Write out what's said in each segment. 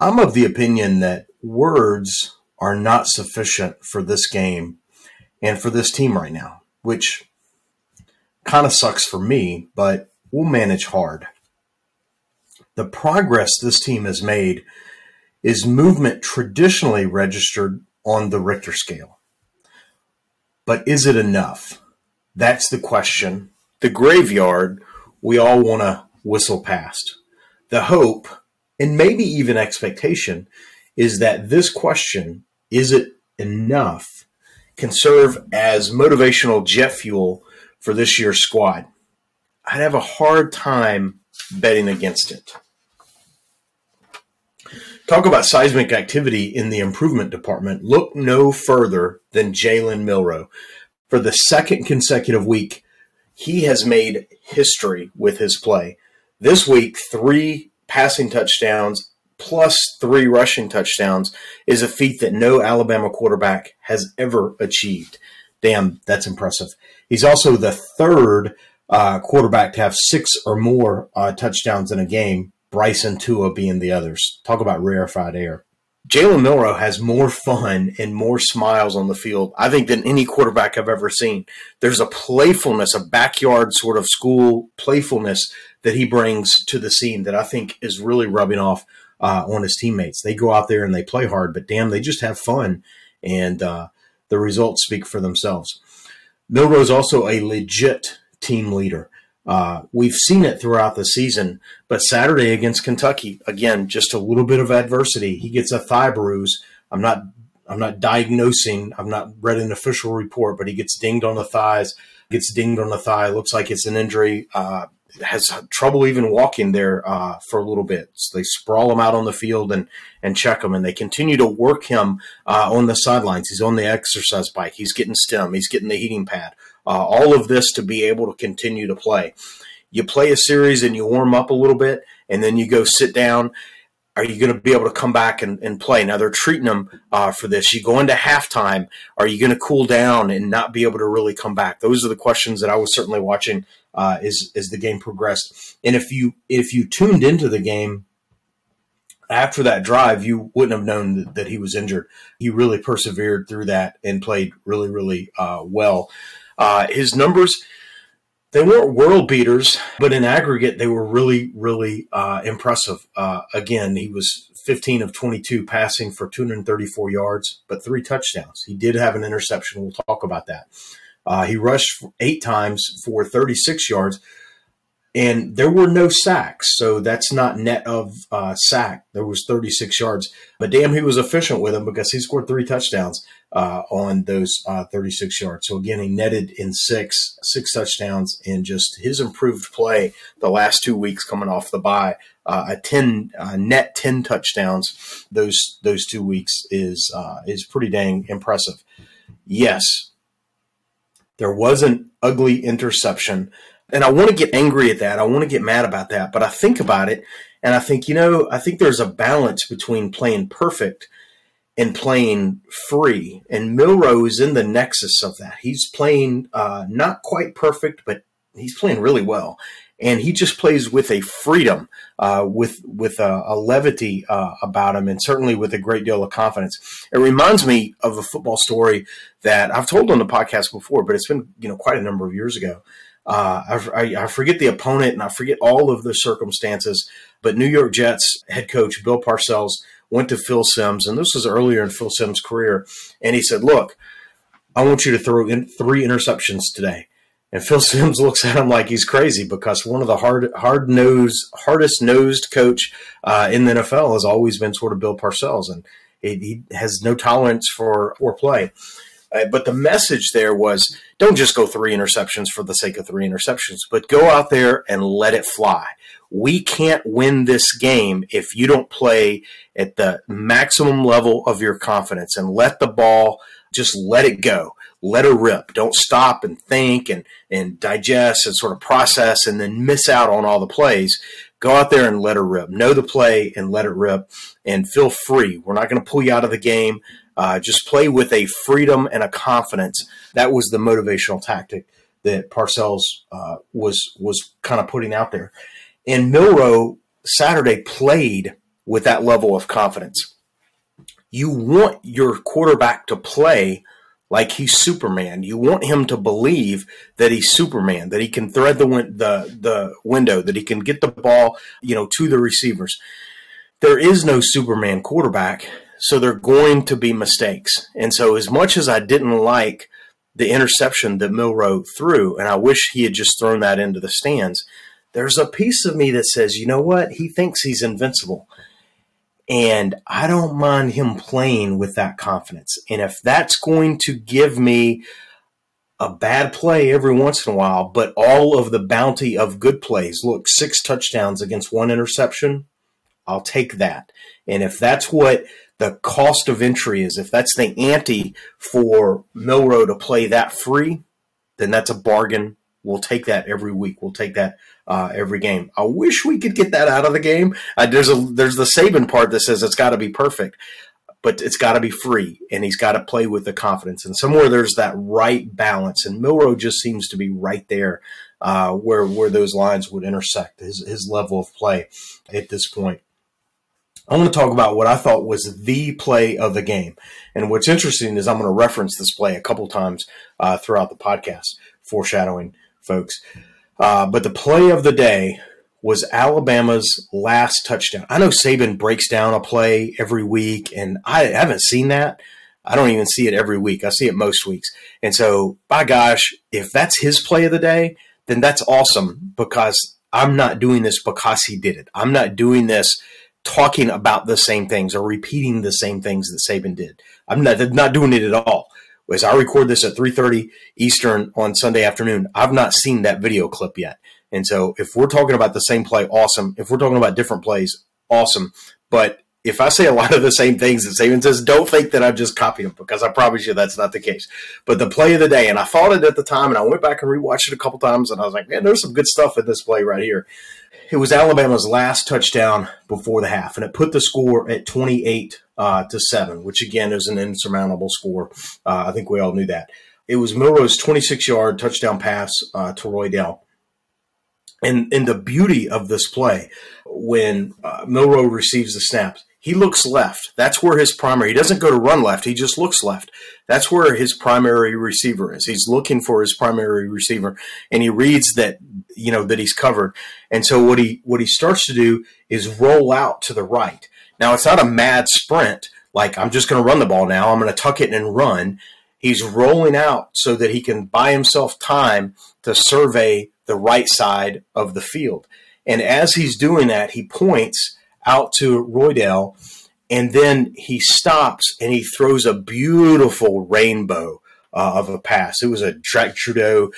I'm of the opinion that words are not sufficient for this game and for this team right now, which kind of sucks for me, but we'll manage hard. The progress this team has made is movement traditionally registered on the Richter scale. But is it enough? That's the question. The graveyard we all want to whistle past. The hope, and maybe even expectation, is that this question, is it enough, can serve as motivational jet fuel for this year's squad. I'd have a hard time betting against it. Talk about seismic activity in the improvement department. Look no further than Jalen Milroe. For the second consecutive week, he has made history with his play. This week, 3 passing touchdowns plus 3 rushing touchdowns is a feat that no Alabama quarterback has ever achieved. Damn, that's impressive. He's also the third quarterback to have 6 or more touchdowns in a game, Bryce and Tua being the others. Talk about rarefied air. Jalen Milroe has more fun and more smiles on the field, I think, than any quarterback I've ever seen. There's a playfulness, a backyard sort of school playfulness that he brings to the scene that I think is really rubbing off on his teammates. They go out there and they play hard, but damn, they just have fun, and the results speak for themselves. Milroe is also a legit team leader. We've seen it throughout the season, but Saturday against Kentucky, again, just a little bit of adversity. He gets a thigh bruise. I'm not diagnosing. I've not read an official report, but he gets dinged on the thighs, gets dinged on the thigh. Looks like it's an injury. Has trouble even walking there for a little bit. So they sprawl him out on the field and check him, and they continue to work him on the sidelines. He's on the exercise bike. He's getting stem. He's getting the heating pad. All of this to be able to continue to play. You play a series and you warm up a little bit, and then you go sit down. Are you going to be able to come back and play? Now they're treating them for this. You go into halftime. Are you going to cool down and not be able to really come back? Those are the questions that I was certainly watching as the game progressed. And if you tuned into the game after that drive, you wouldn't have known that he was injured. He really persevered through that and played really, really well. His numbers, they weren't world beaters, but in aggregate, they were really, really impressive. Again, he was 15 of 22 passing for 234 yards, but 3 touchdowns. He did have an interception. We'll talk about that. He rushed 8 times for 36 yards, and there were no sacks, so that's not net of sack. There was 36 yards, but damn, he was efficient with him because he scored 3 touchdowns on those 36 yards. So again, he netted in six touchdowns, and just his improved play the last 2 weeks coming off the bye, net 10 touchdowns those 2 weeks is pretty dang impressive. Yes, there was an ugly interception. And I want to get angry at that. I want to get mad about that. But I think about it, and I think, I think there's a balance between playing perfect and playing free. And Milroe is in the nexus of that. He's playing not quite perfect, but he's playing really well. And he just plays with a freedom, with a levity about him, and certainly with a great deal of confidence. It reminds me of a football story that I've told on the podcast before, but it's been quite a number of years ago. I forget the opponent and I forget all of the circumstances, but New York Jets head coach Bill Parcells went to Phil Simms, and this was earlier in Phil Simms' career, and he said, "Look, I want you to throw in 3 interceptions today." And Phil Simms looks at him like he's crazy, because one of the hardest-nosed coach in the NFL has always been sort of Bill Parcells, and he has no tolerance for poor play. But the message there was, don't just go 3 interceptions for the sake of 3 interceptions, but go out there and let it fly. we can't win this game if you don't play at the maximum level of your confidence and let the ball, just let it go. Let her rip. Don't stop and think and digest and sort of process and then miss out on all the plays. Go out there and let her rip. Know the play and let it rip. And feel free. We're not going to pull you out of the game. Just play with a freedom and a confidence. That was the motivational tactic that Parcells was kind of putting out there. And Milroe Saturday played with that level of confidence. You want your quarterback to play like he's Superman. You want him to believe that he's Superman, that he can thread the window, that he can get the ball, to the receivers. There is no Superman quarterback, so there are going to be mistakes. And so as much as I didn't like the interception that Milroe threw, and I wish he had just thrown that into the stands, there's a piece of me that says, you know what? He thinks he's invincible. And I don't mind him playing with that confidence. And if that's going to give me a bad play every once in a while, but all of the bounty of good plays, look, 6 touchdowns against 1 interception, I'll take that. And if that's what the cost of entry is, if that's the ante for Milroe to play that free, then that's a bargain. We'll take that every week. We'll take that every game. I wish we could get that out of the game. There's the Saban part that says it's got to be perfect, but it's got to be free, and he's got to play with the confidence. And somewhere there's that right balance, and Milroe just seems to be right there where those lines would intersect, his level of play at this point. I want to talk about what I thought was the play of the game. And what's interesting is I'm going to reference this play a couple times throughout the podcast, foreshadowing, folks. But the play of the day was Alabama's last touchdown. I know Saban breaks down a play every week, and I haven't seen that. I don't even see it every week. I see it most weeks. And so, by gosh, if that's his play of the day, then that's awesome, because I'm not doing this because he did it. I'm not doing this talking about the same things or repeating the same things that Saban did. I'm not doing it at all. As I record this at 3:30 Eastern on Sunday afternoon, I've not seen that video clip yet. And so if we're talking about the same play, awesome. If we're talking about different plays, awesome. But if I say a lot of the same things that Saban says, don't think that I've just copied them, because I promise you that's not the case. But the play of the day, and I thought it at the time, and I went back and rewatched it a couple times, and I was like, man, there's some good stuff in this play right here. It was Alabama's last touchdown before the half, and it put the score at 28-7, which again is an insurmountable score. I think we all knew that. It was Milroe's 26-yard touchdown pass to Roydell. And the beauty of this play, when Milroe receives the snaps, he looks left. That's where his primary – he doesn't go to run left. He just looks left. That's where his primary receiver is. He's looking for his primary receiver, and he reads that, that he's covered. And so what he starts to do is roll out to the right. Now, it's not a mad sprint, like I'm just going to run the ball now. I'm going to tuck it and run. He's rolling out so that he can buy himself time to survey the right side of the field. And as he's doing that, he points out to Roydell, and then he stops and he throws a beautiful rainbow of a pass. It was a Jack Trudeau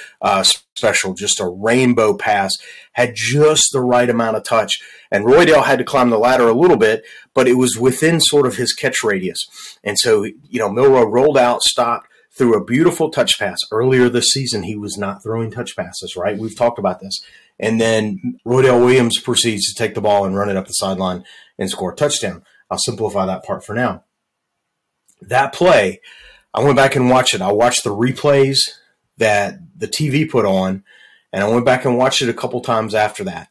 special, just a rainbow pass, had just the right amount of touch. And Roydell had to climb the ladder a little bit, but it was within sort of his catch radius. And so, Milroe rolled out, stopped, threw a beautiful touch pass. Earlier this season, he was not throwing touch passes, right? We've talked about this. And then Roydell Williams proceeds to take the ball and run it up the sideline and score a touchdown. I'll simplify that part for now. That play, I went back and watched it. I watched the replays that the TV put on, and I went back and watched it a couple times after that.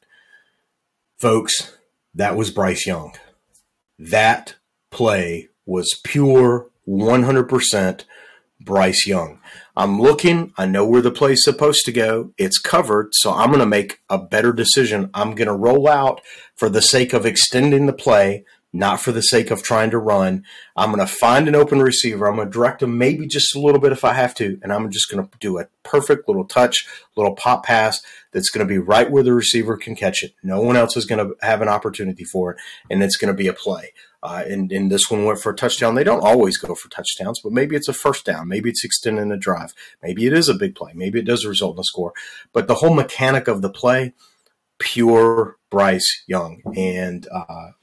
Folks, that was Bryce Young. That play was pure 100% Bryce Young. I'm looking. I know where the play's supposed to go. It's covered, so I'm going to make a better decision. I'm going to roll out for the sake of extending the play, not for the sake of trying to run. I'm going to find an open receiver. I'm going to direct him maybe just a little bit if I have to, and I'm just going to do a perfect little touch, little pop pass that's going to be right where the receiver can catch it. No one else is going to have an opportunity for it, and it's going to be a play. And this one went for a touchdown. They don't always go for touchdowns, but maybe it's a first down. Maybe it's extending a drive. Maybe it is a big play. Maybe it does result in a score. But the whole mechanic of the play pure Bryce Young. And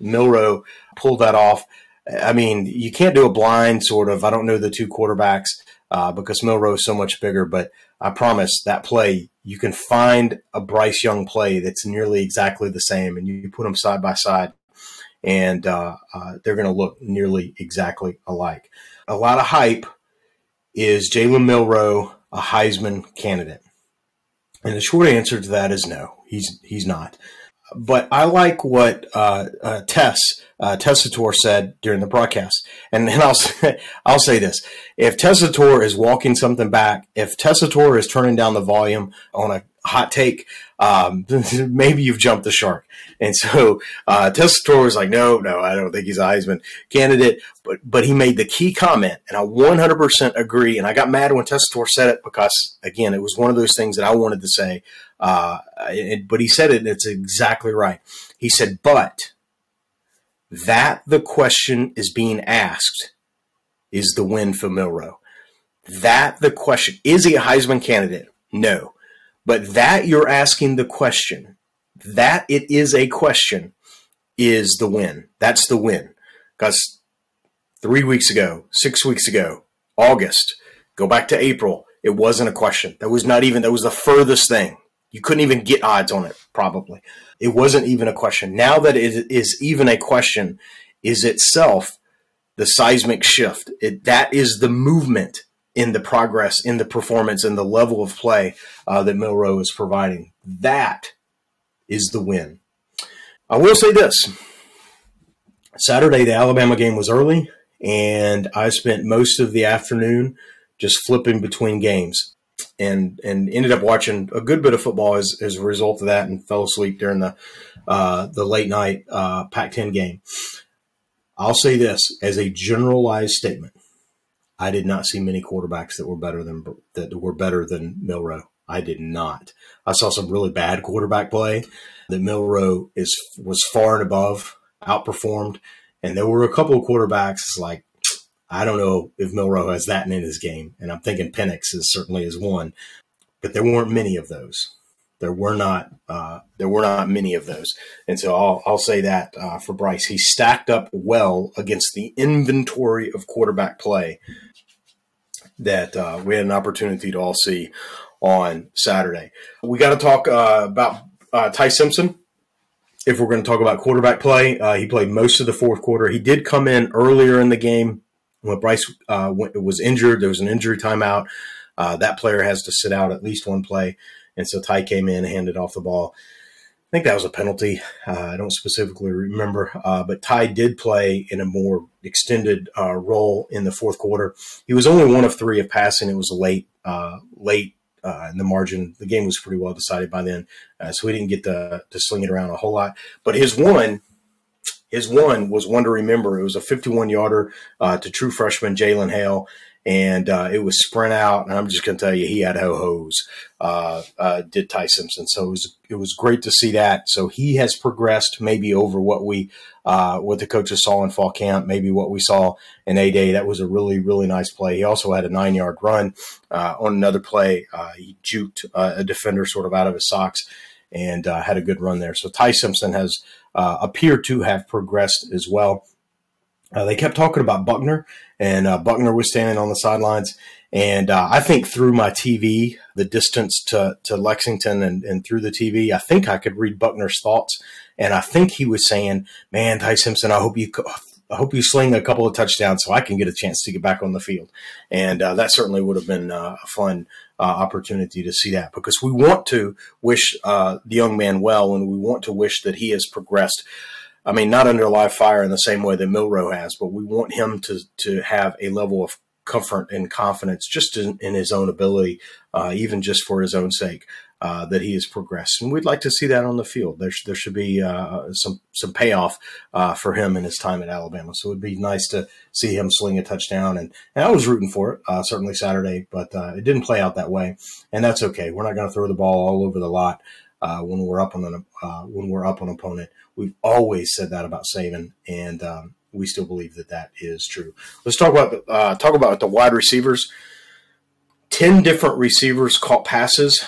Milroe pulled that off. I mean, you can't do a blind sort of, I don't know the two quarterbacks because Milroe is so much bigger, but I promise that play, you can find a Bryce Young play that's nearly exactly the same, and you put them side by side, and they're going to look nearly exactly alike. A lot of hype is Jalen Milroe a Heisman candidate? And the short answer to that is no, he's not. But I like what Tessitore said during the broadcast. And I'll say this. If Tessitore is walking something back, if Tessitore is turning down the volume on a hot take, maybe you've jumped the shark. And so Tessitore was like, no, I don't think he's a Heisman candidate. But he made the key comment, and I 100% agree. And I got mad when Tessitore said it because, again, it was one of those things that I wanted to say. But he said it, and it's exactly right. He said, but that the question is being asked is the win for Milroe. That the question, is he a Heisman candidate? No. But that you're asking the question, that it is a question, is the win. That's the win. Because 3 weeks ago, 6 weeks ago, August, go back to April, it wasn't a question. That was the furthest thing. You couldn't even get odds on it, probably. It wasn't even a question. Now that it is even a question, is itself the seismic shift. That is the movement in the progress, in the performance, in the level of play that Milroe is providing. That is the win. I will say this. Saturday, the Alabama game was early, and I spent most of the afternoon just flipping between games. And ended up watching a good bit of football as a result of that, and fell asleep during the late night Pac-10 game. I'll say this as a generalized statement: I did not see many quarterbacks that were better than Milroe. I did not. I saw some really bad quarterback play that Milroe was far and above, outperformed, and there were a couple of quarterbacks like, I don't know if Milroe has that in his game, and I'm thinking Penix certainly is one, but there weren't many of those. There were not many of those, and so I'll say that for Bryce, he stacked up well against the inventory of quarterback play that we had an opportunity to all see on Saturday. We got to talk about Ty Simpson. If we're going to talk about quarterback play, he played most of the fourth quarter. He did come in earlier in the game. When Bryce was injured, there was an injury timeout. That player has to sit out at least one play. And so Ty came in and handed off the ball. I think that was a penalty. I don't specifically remember. But Ty did play in a more extended role in the fourth quarter. He was only one of three of passing. It was late in the margin. The game was pretty well decided by then. So he didn't get to sling it around a whole lot. But his one was one to remember. It was a 51-yarder to true freshman Jalen Hale, and it was sprint out. And I'm just going to tell you, he had ho-hos, did Ty Simpson. So it was great to see that. So he has progressed maybe over what the coaches saw in fall camp, maybe what we saw in A-Day. That was a really, really nice play. He also had a 9-yard run on another play. He juked a defender sort of out of his socks and had a good run there. So Ty Simpson has appeared to have progressed as well. They kept talking about Buckner, and Buckner was standing on the sidelines. And I think through my TV, the distance to Lexington and through the TV, I think I could read Buckner's thoughts. And I think he was saying, man, Ty Simpson, I hope you sling a couple of touchdowns so I can get a chance to get back on the field. And that certainly would have been a fun opportunity to see that, because we want to wish the young man well, and we want to wish that he has progressed. I mean, not under live fire in the same way that Milroe has, but we want him to have a level of comfort and confidence just in his own ability, even just for his own sake, that he has progressed. And we'd like to see that on the field. There should be some payoff for him in his time at Alabama. So it would be nice to see him sling a touchdown. And I was rooting for it, certainly Saturday, but it didn't play out that way. And that's okay. We're not going to throw the ball all over the lot when we're up on an opponent. We've always said that about Saban, and we still believe that is true. Let's talk about the wide receivers. 10 different receivers caught passes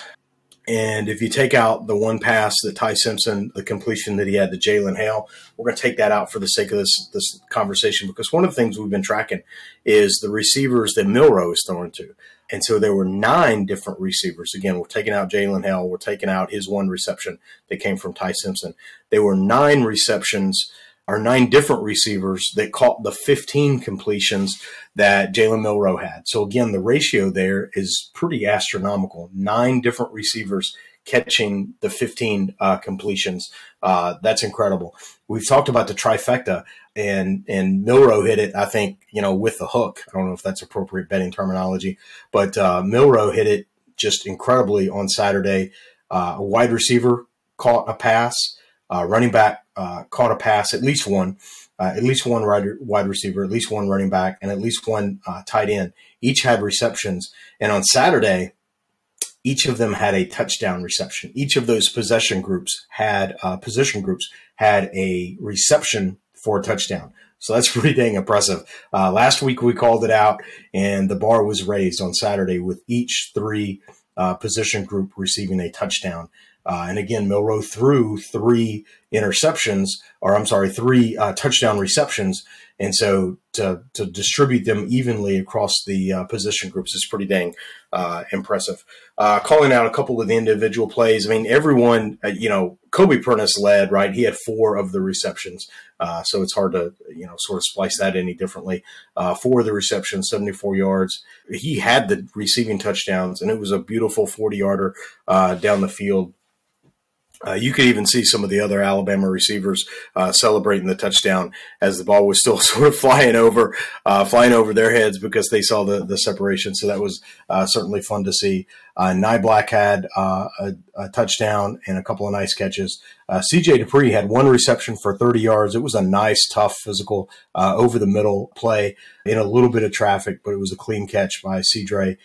And if you take out the one pass that Ty Simpson, the completion that he had to Jalen Hale, we're going to take that out for the sake of this conversation, because one of the things we've been tracking is the receivers that Milroe is throwing to. And so there were 9 different receivers. Again, we're taking out Jalen Hale. We're taking out his one reception that came from Ty Simpson. There were 9 receptions, or 9 different receivers that caught the 15 completions that Jalen Milroe had. So again, the ratio there is pretty astronomical. 9 different receivers catching the 15 completions. That's incredible. We've talked about the trifecta, and Milroe hit it, I think, with the hook. I don't know if that's appropriate betting terminology, but Milroe hit it just incredibly on Saturday. A wide receiver caught a pass. Running back caught a pass, at least one wide receiver, at least one running back, and at least one tight end. Each had receptions. And on Saturday, each of them had a touchdown reception. Each of those position groups had a reception for a touchdown. So that's pretty dang impressive. Last week we called it out, and the bar was raised on Saturday with each 3 position group receiving a touchdown. And again, Milroe threw 3 touchdown receptions. And so to distribute them evenly across the position groups is pretty dang impressive. Calling out a couple of the individual plays. I mean, everyone, Kobe Prentice led, right? He had 4 of the receptions. So it's hard to, sort of splice that any differently. 4 of the receptions, 74 yards. He had the receiving touchdowns, and it was a beautiful 40-yarder down the field. You could even see some of the other Alabama receivers celebrating the touchdown as the ball was still sort of flying over their heads because they saw the separation. So that was certainly fun to see. Nye Black had a touchdown and a couple of nice catches. C.J. Dupree had 1 reception for 30 yards. It was a nice, tough, physical, over-the-middle play in a little bit of traffic, but it was a clean catch by C.J.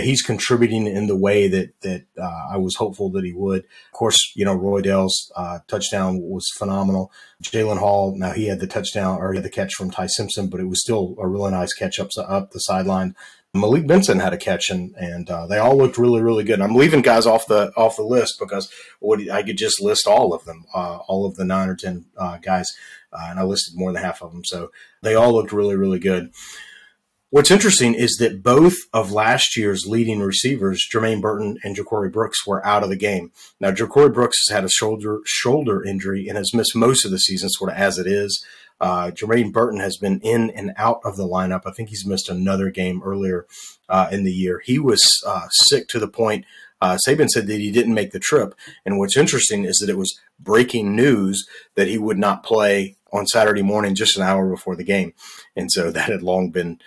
He's contributing in the way that I was hopeful that he would. Of course, Roydell's touchdown was phenomenal. Jalen Hall, now he had the touchdown, or he had the catch from Ty Simpson, but it was still a really nice catch up the sideline. Malik Benson had a catch, and they all looked really, really good. I'm leaving guys off the list because I could just list all of them, all of the 9 or 10 guys, and I listed more than half of them. So they all looked really, really good. What's interesting is that both of last year's leading receivers, Jermaine Burton and Ja'Corey Brooks, were out of the game. Now, Ja'Corey Brooks has had a shoulder injury and has missed most of the season sort of as it is. Jermaine Burton has been in and out of the lineup. I think he's missed another game earlier in the year. He was sick to the point. Saban said that he didn't make the trip. And what's interesting is that it was breaking news that he would not play on Saturday morning, just an hour before the game. And so that had long been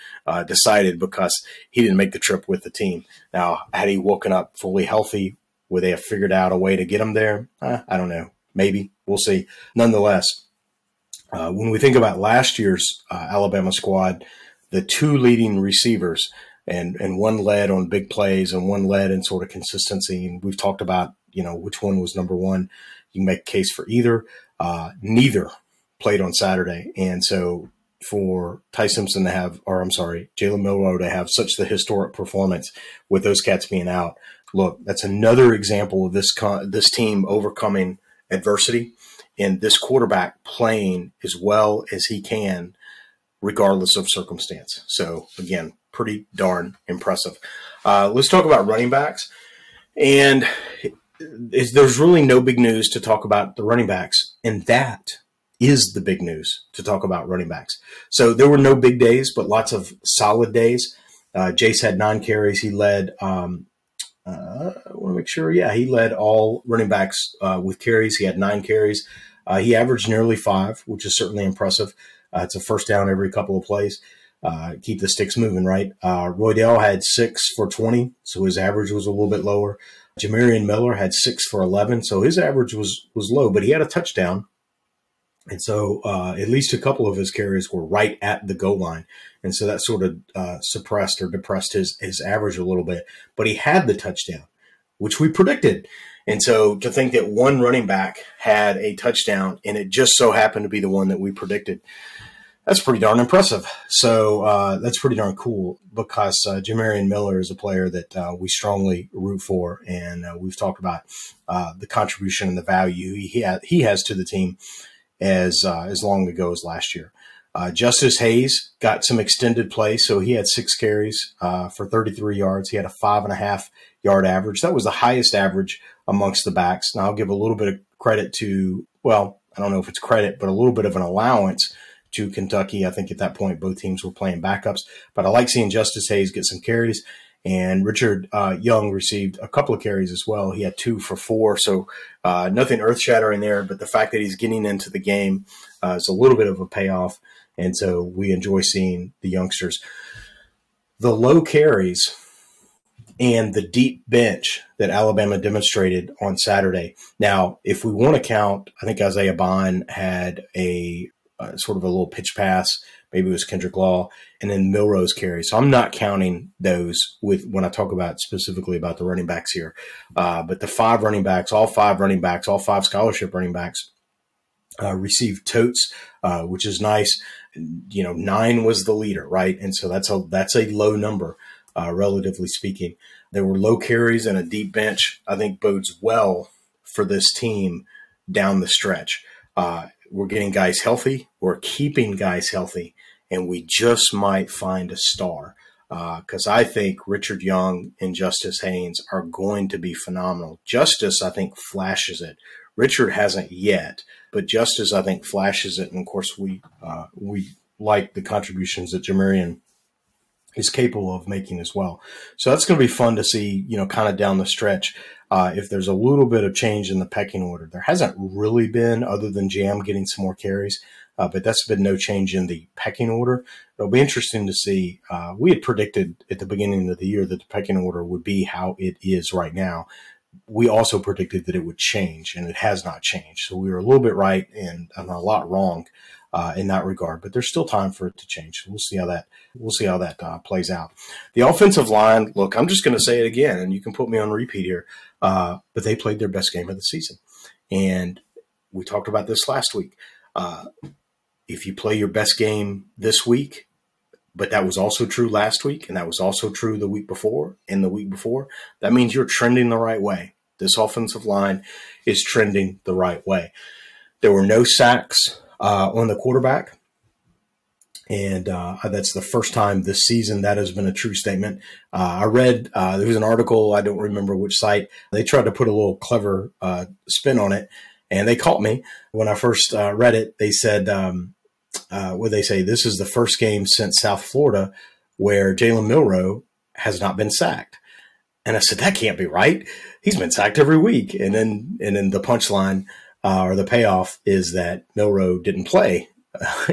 decided because he didn't make the trip with the team. Now, had he woken up fully healthy, would they have figured out a way to get him there? I don't know. Maybe. We'll see. Nonetheless, when we think about last year's Alabama squad, the 2 leading receivers, and one led on big plays and one led in sort of consistency, and we've talked about, which one was number one. You can make a case for either. Neither played on Saturday. And so for Jalen Milroe to have such the historic performance with those cats being out, look, that's another example of this team overcoming adversity. And this quarterback playing as well as he can, regardless of circumstance. So, again, pretty darn impressive. Let's talk about running backs. And there's really no big news to talk about the running backs. And that is the big news to talk about running backs. So there were no big days, but lots of solid days. Jace had 9 carries. He led he led all running backs with carries. He had 9 carries. He averaged nearly 5, which is certainly impressive. It's a first down every couple of plays. Keep the sticks moving, right? Roydell had 6 for 20, so his average was a little bit lower. Jamarion Miller had 6 for 11, so his average was low, but he had a touchdown. And so at least a couple of his carries were right at the goal line. And so that sort of suppressed or depressed his average a little bit. But he had the touchdown, which we predicted. And so to think that one running back had a touchdown and it just so happened to be the one that we predicted, That's pretty darn impressive. So that's pretty darn cool because Jamarion Miller is a player that we strongly root for, and we've talked about the contribution and the value he has to the team as long ago as last year. Justice Haynes got some extended play, so he had 6 carries for 33 yards. He had a 5.5-yard average. That was the highest average amongst the backs. Now I'll give a little bit of credit to, well, I don't know if it's credit, but a little bit of an allowance to Kentucky. I think at that point both teams were playing backups, but I like seeing Justice Haynes get some carries. And Richard Young received a couple of carries as well. He had 2 for 4, so nothing earth-shattering there, but the fact that he's getting into the game is a little bit of a payoff. And so we enjoy seeing the youngsters. The low carries and the deep bench that Alabama demonstrated on Saturday. Now, if we want to count, I think Isaiah Bond had a sort of a little pitch pass. Maybe it was Kendrick Law and then Milroe's carry. So I'm not counting those with when I talk about specifically about the running backs here. But the 5 running backs, all 5 scholarship running backs, received totes, which is nice. You know, 9 was the leader, right? And so that's a low number, relatively speaking. There were low carries and a deep bench. I think bodes well for this team down the stretch. We're getting guys healthy. We're keeping guys healthy, and we just might find a star. Because I think Richard Young and Justice Haynes are going to be phenomenal. Justice, I think, flashes it. Richard hasn't yet, but Justice, I think, flashes it. And, of course, we like the contributions that Jamarion is capable of making as well. So that's going to be fun to see, you know, kind of down the stretch if there's a little bit of change in the pecking order. There hasn't really been, other than Jam getting some more carries, but that's been no change in the pecking order. It'll be interesting to see. We had predicted at the beginning of the year that the pecking order would be how it is right now. We also predicted that it would change, and it has not changed. So we were a little bit right and a lot wrong in that regard, but there's still time for it to change. We'll see how that plays out. The offensive line, look, I'm just going to say it again, and you can put me on repeat here, but they played their best game of the season. And we talked about this last week. If you play your best game this week, but that was also true last week, and that was also true the week before and the week before, that means you're trending the right way. This offensive line is trending the right way. There were no sacks on the quarterback, and that's the first time this season that has been a true statement. I read there was an article, I don't remember which site, they tried to put a little clever spin on it, and they caught me when I first read it. They said where they say this is the first game since South Florida where Jalen Milroe has not been sacked. And I said, that can't be right. He's been sacked every week. And then the punchline or the payoff is that Milroe didn't play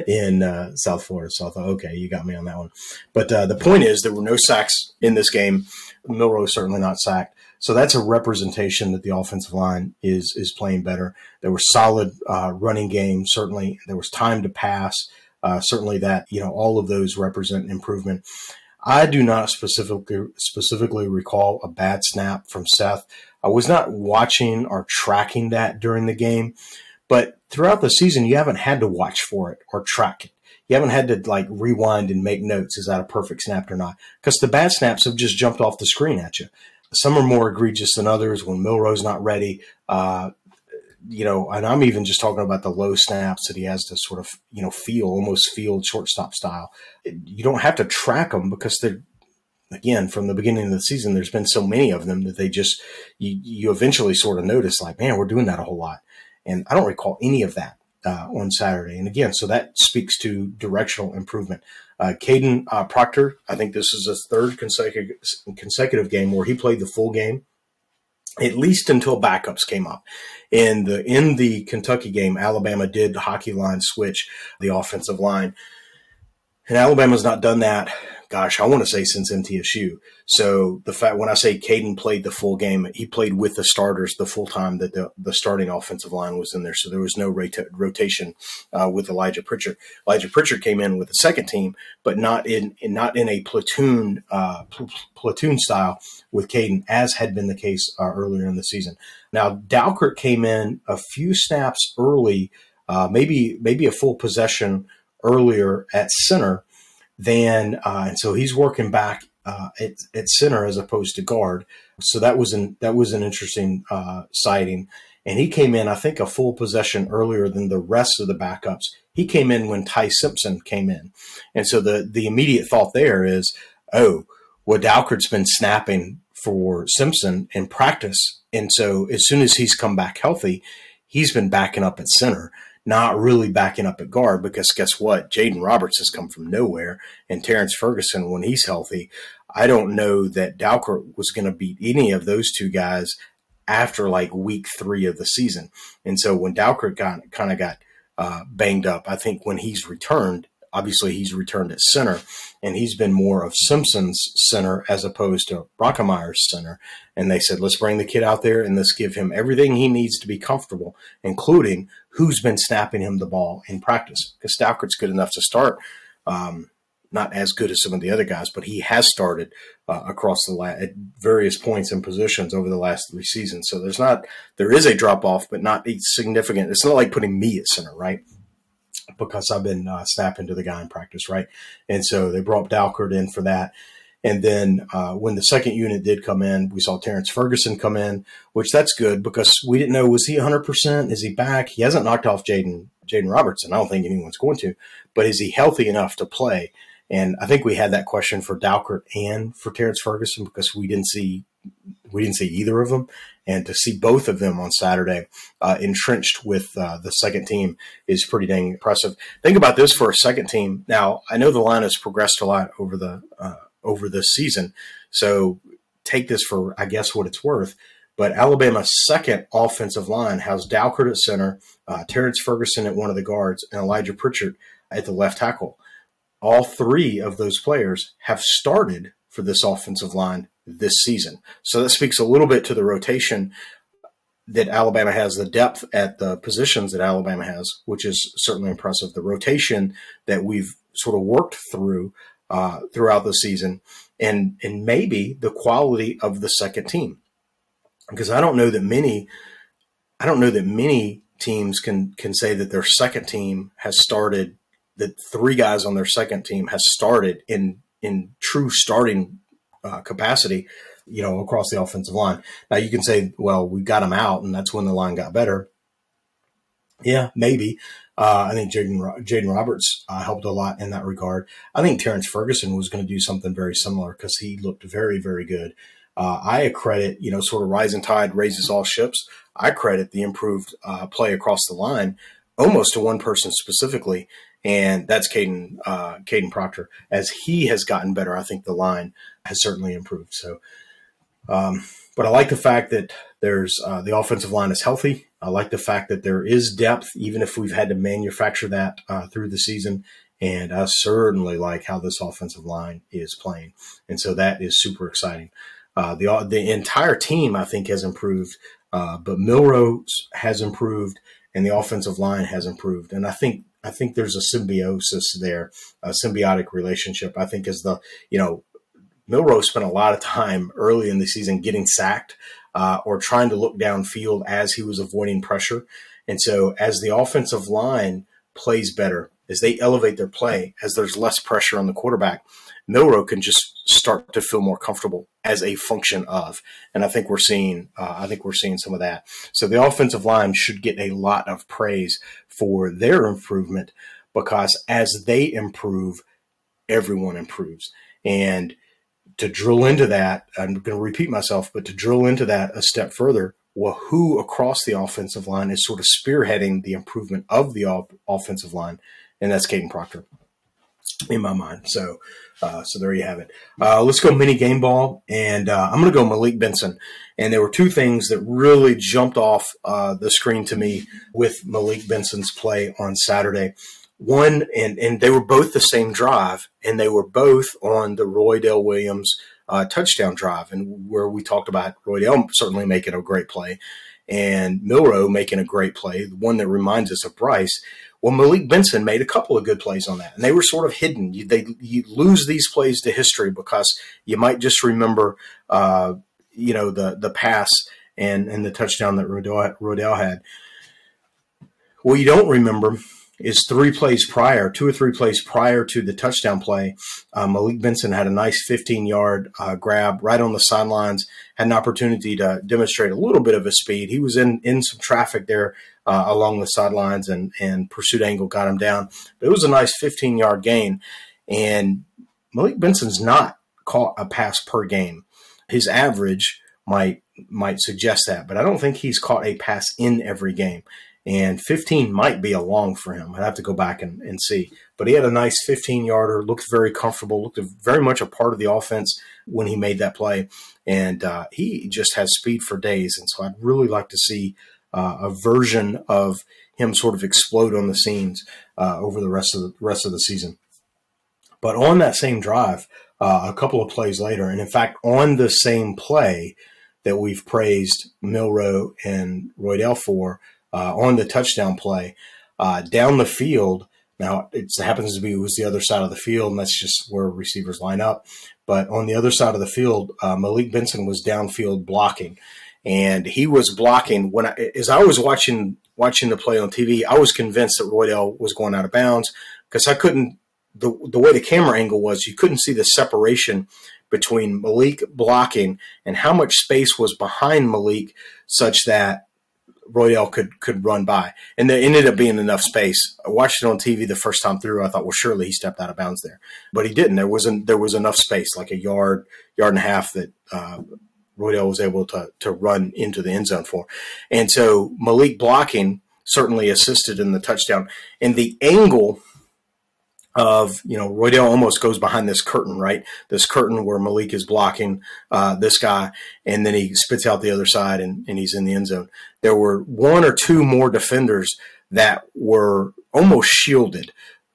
in South Florida. So I thought, okay, you got me on that one. But the point is there were no sacks in this game. Milroe certainly not sacked. So that's a representation that the offensive line is playing better. There was solid running game, certainly. There was time to pass, certainly that, you know, all of those represent improvement. I do not specifically recall a bad snap from Seth. I was not watching or tracking that during the game, but throughout the season, you haven't had to watch for it or track it. You haven't had to like rewind and make notes. Is that a perfect snap or not? Because the bad snaps have just jumped off the screen at you. Some are more egregious than others when Milroe's not ready, you know, and I'm even just talking about the low snaps that he has to sort of, you know, almost field shortstop style. You don't have to track them because they're, again, from the beginning of the season, there's been so many of them that they just, you eventually sort of notice like, man, we're doing that a whole lot. And I don't recall any of that on Saturday. And again, so that speaks to directional improvement. Kadyn Proctor, I think this is his 3rd consecutive game where he played the full game, at least until backups came up. In the Kentucky game, Alabama did the hockey line switch, the offensive line. And Alabama's not done that, gosh, I want to say since MTSU. So the fact when I say Kadyn played the full game, he played with the starters the full time that the starting offensive line was in there. So there was no rotation with Elijah Pritchard. Elijah Pritchard came in with the second team, but not in a platoon platoon style with Kadyn, as had been the case earlier in the season. Now Dalkert came in a few snaps early, maybe a full possession earlier at center than, and so he's working back at center as opposed to guard. So that was an interesting sighting. And he came in, I think, a full possession earlier than the rest of the backups. He came in when Ty Simpson came in. And so the immediate thought there is, oh, well, Dalkert's been snapping for Simpson in practice. And so as soon as he's come back healthy, he's been backing up at center, not really backing up at guard, because guess what? Jaden Roberts has come from nowhere, and Terrence Ferguson, when he's healthy, I don't know that Dalkert was going to beat any of those two guys after like week 3 of the season. And so when Dalkert got banged up, I think when he's returned, obviously he's returned at center, and he's been more of Simpson's center as opposed to Brockemeier's center. And they said, let's bring the kid out there and let's give him everything he needs to be comfortable, including who's been snapping him the ball in practice. Because Dalkert's good enough to start, not as good as some of the other guys, but he has started across at various points and positions over the last 3 seasons. So there is a drop off, but not significant. It's not like putting me at center, right? Because I've been snapping to the guy in practice, right? And so they brought Dalkert in for that. And then when the second unit did come in, we saw Terrence Ferguson come in, which that's good because we didn't know, was he 100%? Is he back? He hasn't knocked off Jaden Roberts, and I don't think anyone's going to, but is he healthy enough to play? And I think we had that question for Dalkert and for Terrence Ferguson because we didn't see either of them. And to see both of them on Saturday entrenched with the second team is pretty dang impressive. Think about this for a second team. Now, I know the line has progressed a lot over this season, so take this for, I guess, what it's worth. But Alabama's second offensive line has Dalkert at center, Terrence Ferguson at one of the guards, and Elijah Pritchard at the left tackle. All 3 of those players have started for this offensive line this season. So that speaks a little bit to the rotation that Alabama has, the depth at the positions that Alabama has, which is certainly impressive. The rotation that we've sort of worked through throughout the season and maybe the quality of the second team. Because I don't know that many teams can say that their second team has started, that 3 guys on their second team has started in true starting capacity, you know, across the offensive line. Now you can say, well, we got them out and that's when the line got better. Yeah, maybe. I think Jaden Roberts helped a lot in that regard. I think Terrence Ferguson was going to do something very similar because he looked very, very good. I accredit, you know, sort of rising tide raises all ships. I credit the improved play across the line almost to one person specifically, and that's Kadyn Proctor. As he has gotten better, I think the line has certainly improved. So, but I like the fact that there's the offensive line is healthy. I like the fact that there is depth, even if we've had to manufacture that through the season. And I certainly like how this offensive line is playing. And so that is super exciting. The entire team, I think, has improved, but Milroe has improved and the offensive line has improved. And I think there's a symbiosis there, a symbiotic relationship. I think Milroe spent a lot of time early in the season getting sacked or trying to look downfield as he was avoiding pressure. And so as the offensive line plays better, as they elevate their play, as there's less pressure on the quarterback, Milroe can just start to feel more comfortable as a function of, and I think we're seeing some of that. So the offensive line should get a lot of praise for their improvement because as they improve, everyone improves. And to drill into that, I'm going to repeat myself, but to drill into that a step further, well, who across the offensive line is sort of spearheading the improvement of the offensive line? And that's Kadyn Proctor in my mind. So, so there you have it. Let's go mini game ball. And I'm going to go Malik Benson. And there were 2 things that really jumped off the screen to me with Malik Benson's play on Saturday. One, and they were both the same drive, and they were both on the Roydell Williams touchdown drive, and where we talked about Roydell certainly making a great play and Milroe making a great play, the one that reminds us of Bryce. Well, Malik Benson made a couple of good plays on that, and they were sort of hidden. You lose these plays to history because you might just remember, the pass and the touchdown that Roydell had. Well, you don't remember is two or three plays prior to the touchdown play, Malik Benson had a nice 15-yard grab right on the sidelines, had an opportunity to demonstrate a little bit of his speed. He was in some traffic there along the sidelines, and pursuit angle got him down. But it was a nice 15-yard gain, and Malik Benson's not caught a pass per game. His average might suggest that, but I don't think he's caught a pass in every game. And 15 might be a long for him. I'd have to go back and see. But he had a nice 15-yarder, looked very comfortable, looked very much a part of the offense when he made that play. And he just has speed for days. And so I'd really like to see a version of him sort of explode on the scenes over the rest of the season. But on that same drive, a couple of plays later, and in fact on the same play that we've praised Milroe and Roydell for, on the touchdown play, down the field. Now, it happens to be it was the other side of the field, and that's just where receivers line up. But on the other side of the field, Malik Benson was downfield blocking. And he was blocking. As I was watching the play on TV, I was convinced that Roydell was going out of bounds because I couldn't – the way the camera angle was, you couldn't see the separation between Malik blocking and how much space was behind Malik such that Roydell could run by, and there ended up being enough space. I watched it on TV the first time through. I thought, well, surely he stepped out of bounds there, but he didn't. There was enough space, like a yard and a half, that Roydell was able to run into the end zone for. And so Malik blocking certainly assisted in the touchdown. And the angle of, Roydell almost goes behind this curtain, right? This curtain where Malik is blocking this guy, and then he spits out the other side, and he's in the end zone. There were one or two more defenders that were almost shielded.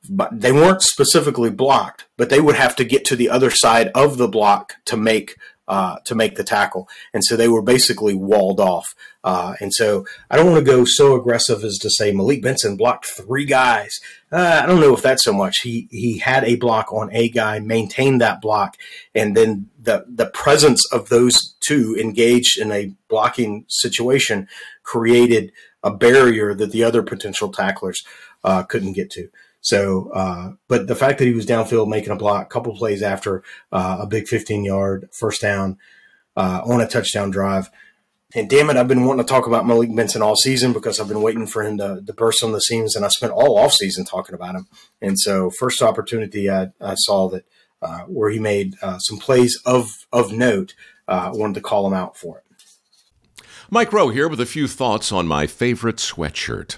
But they weren't specifically blocked, but they would have to get to the other side of the block to make the tackle. And so they were basically walled off. And so I don't want to go so aggressive as to say Malik Benson blocked three guys. I don't know if that's so much. He had a block on a guy, maintained that block, and then the presence of those two engaged in a blocking situation created a barrier that the other potential tacklers couldn't get to. So, but the fact that he was downfield making a block a couple plays after a big 15-yard first down on a touchdown drive. And damn it, I've been wanting to talk about Malik Benson all season because I've been waiting for him to burst on the seams, and I spent all offseason talking about him. And so first opportunity I saw that where he made some plays of note, I wanted to call him out for it. Mike Rowe here with a few thoughts on my favorite sweatshirt.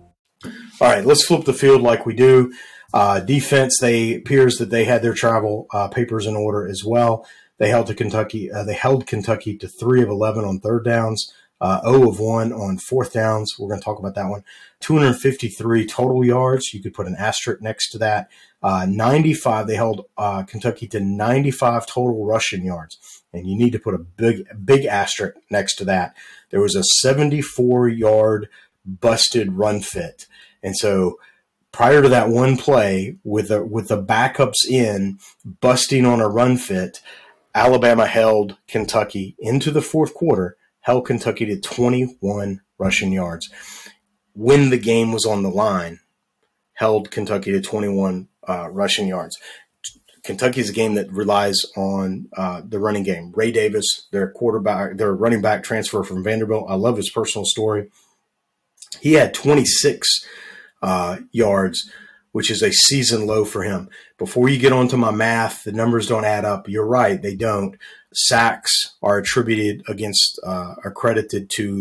All right, let's flip the field like we do. Defense, appears that they had their travel papers in order as well. They held to Kentucky. They held Kentucky to 3 of 11 on third downs, 0 of 1 on fourth downs. We're going to talk about that one. 253 total yards. You could put an asterisk next to that. 95. They held Kentucky to 95 total rushing yards, and you need to put a big asterisk next to that. There was a 74-yard busted run fit. And so prior to that one play with the backups in, busting on a run fit, Alabama held Kentucky into the fourth quarter, held Kentucky to 21 rushing yards. When the game was on the line, held Kentucky to 21 rushing yards. Kentucky is a game that relies on the running game. Ray Davis, their running back transfer from Vanderbilt. I love his personal story. He had 26 yards, which is a season low for him. Before you get onto my math, the numbers don't add up. You're right, they don't. Sacks are accredited to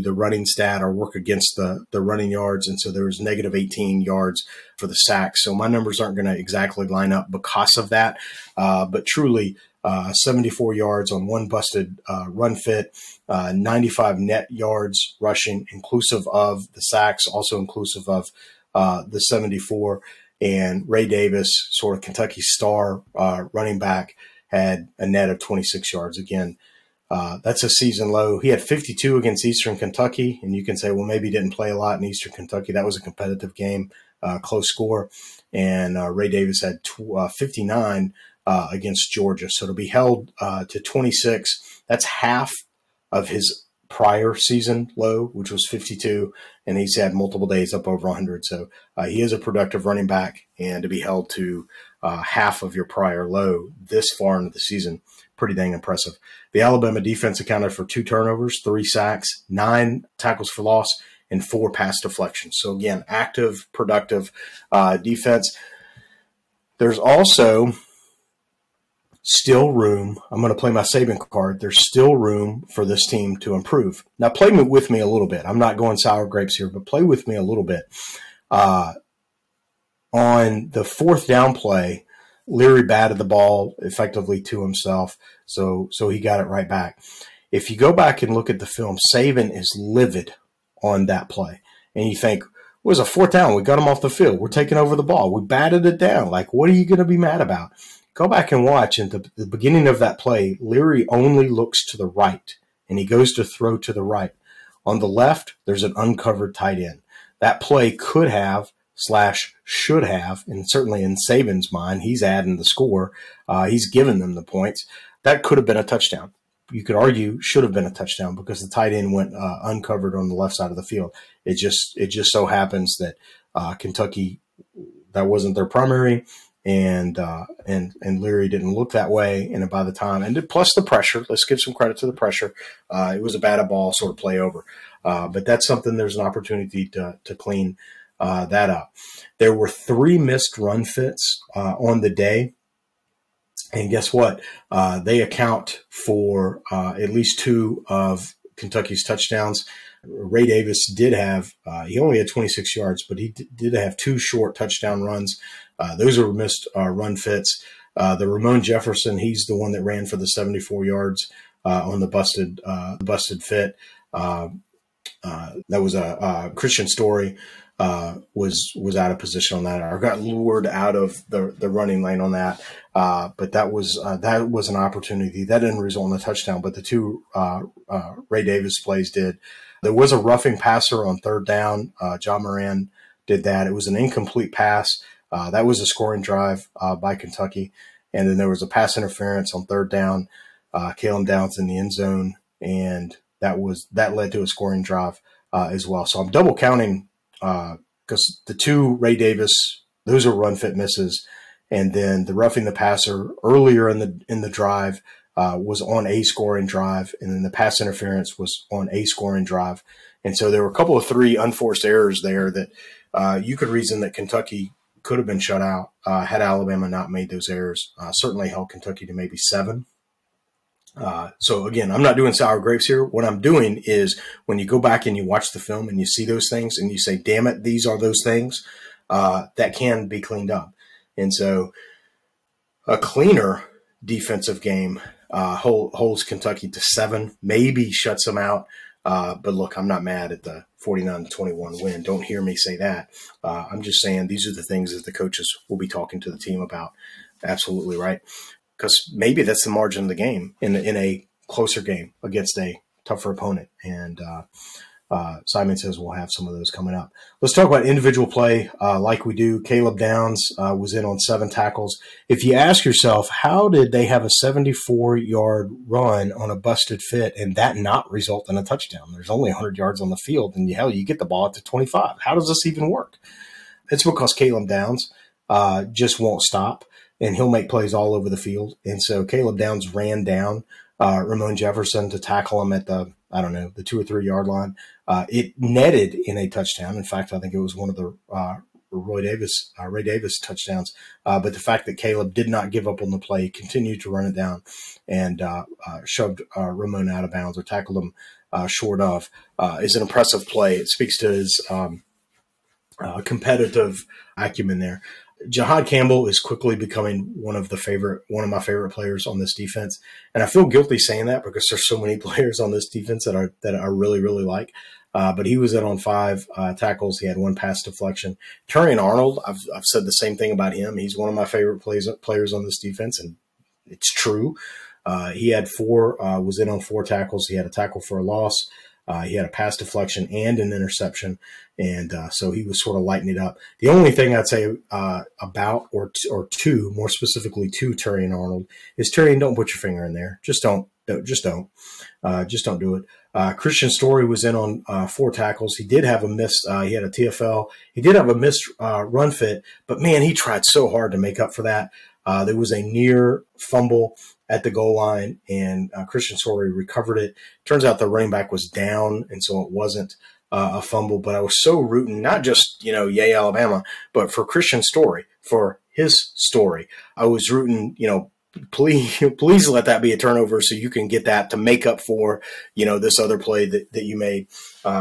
the running stat or work against the running yards. And so there was negative 18 yards for the sacks. So my numbers aren't going to exactly line up because of that. But truly, 74 yards on one busted run fit, 95 net yards rushing, inclusive of the sacks, also inclusive of the 74. And Ray Davis, sort of Kentucky star running back, had a net of 26 yards. Again, that's a season low. He had 52 against Eastern Kentucky, and you can say, well, maybe he didn't play a lot in Eastern Kentucky. That was a competitive game, close score. And Ray Davis had 59 against Georgia. So to be held to 26, that's half of his prior season low, which was 52, and he's had multiple days up over 100. So he is a productive running back, and to be held to half of your prior low this far into the season, pretty dang impressive. The Alabama defense accounted for 2 turnovers, 3 sacks, 9 tackles for loss, and 4 pass deflections. So again, active, productive defense. There's also still room. I'm going to play my Saban card. There's still room for this team to improve. Now, play with me a little bit. I'm not going sour grapes here, but play with me a little bit. On the fourth down play, Leary batted the ball effectively to himself, so he got it right back. If you go back and look at the film, Saban is livid on that play. And you think, it was a fourth down. We got him off the field. We're taking over the ball. We batted it down. Like, what are you going to be mad about? Go back and watch. At the beginning of that play, Leary only looks to the right, and he goes to throw to the right. On the left, there's an uncovered tight end. That play could have / should have, and certainly in Saban's mind, he's adding the score. He's giving them the points. That could have been a touchdown. You could argue should have been a touchdown because the tight end went uncovered on the left side of the field. It just so happens that Kentucky, that wasn't their primary. And Leary didn't look that way. And by the time, and plus the pressure, let's give some credit to the pressure. It was a batted ball sort of play over. But that's something, there's an opportunity to clean that up. There were 3 missed run fits on the day. And guess what? They account for at least 2 of Kentucky's touchdowns. Ray Davis did have, he only had 26 yards, but he did have 2 short touchdown runs. Those were missed run fits. The Ramon Jefferson, he's the one that ran for the 74 yards on the busted fit. That was a Christian Story was out of position on that, or got lured out of the running lane on that. But that was an opportunity that didn't result in a touchdown. But the 2 Ray Davis plays did. There was a roughing passer on third down. Jamarion did that. It was an incomplete pass. That was a scoring drive by Kentucky. And then there was a pass interference on third down, Caleb Downs in the end zone. And that led to a scoring drive as well. So I'm double counting because the 2 Ray Davis, those are run fit misses. And then the roughing the passer earlier in the drive was on a scoring drive. And then the pass interference was on a scoring drive. And so there were a couple of 3 unforced errors there that you could reason that Kentucky could have been shut out had Alabama not made those errors. Certainly held Kentucky to maybe 7. So again, I'm not doing sour grapes here. What I'm doing is when you go back and you watch the film and you see those things and you say, damn it, these are those things that can be cleaned up. And so a cleaner defensive game holds Kentucky to 7, maybe shuts them out. But look, I'm not mad at the 49-21 win. Don't hear me say that. I'm just saying these are the things that the coaches will be talking to the team about. Absolutely right. Because maybe that's the margin of the game in a closer game against a tougher opponent. And Simon says we'll have some of those coming up. Let's talk about individual play like we do. Caleb Downs was in on 7 tackles. If you ask yourself, how did they have a 74-yard run on a busted fit and that not result in a touchdown? There's only 100 yards on the field, and hell, you get the ball up to 25. How does this even work? It's because Caleb Downs just won't stop, and he'll make plays all over the field. And so Caleb Downs ran down Ramon Jefferson to tackle him at the, I don't know, the 2 or 3 yard line. It netted in a touchdown. In fact, I think it was one of the Ray Davis touchdowns. But the fact that Caleb did not give up on the play, continued to run it down, and shoved Ramon out of bounds or tackled him short of, is an impressive play. It speaks to his competitive acumen there. Jahad Campbell is quickly becoming one of my favorite players on this defense, and I feel guilty saying that because there's so many players on this defense that I really, really like. But he was in on 5 tackles. He had 1 pass deflection. Terrion Arnold, I've said the same thing about him. He's one of my favorite players on this defense, and it's true. He had 4. Was in on 4 tackles. He had a tackle for a loss. He had a pass deflection and an interception, and so he was sort of lighting it up. The only thing I'd say about more specifically to Terrion Arnold is, Terrion, don't put your finger in there. Just don't do it. Christian Story was in on 4 tackles. He did have a miss. He had a TFL. He did have a missed run fit, but man, he tried so hard to make up for that. There was a near fumble at the goal line, and Christian Story recovered it. Turns out the running back was down, and so it wasn't a fumble. But I was so rooting, not just, yay Alabama, but for Christian Story, for his story. I was rooting, please let that be a turnover so you can get that to make up for, this other play that you made.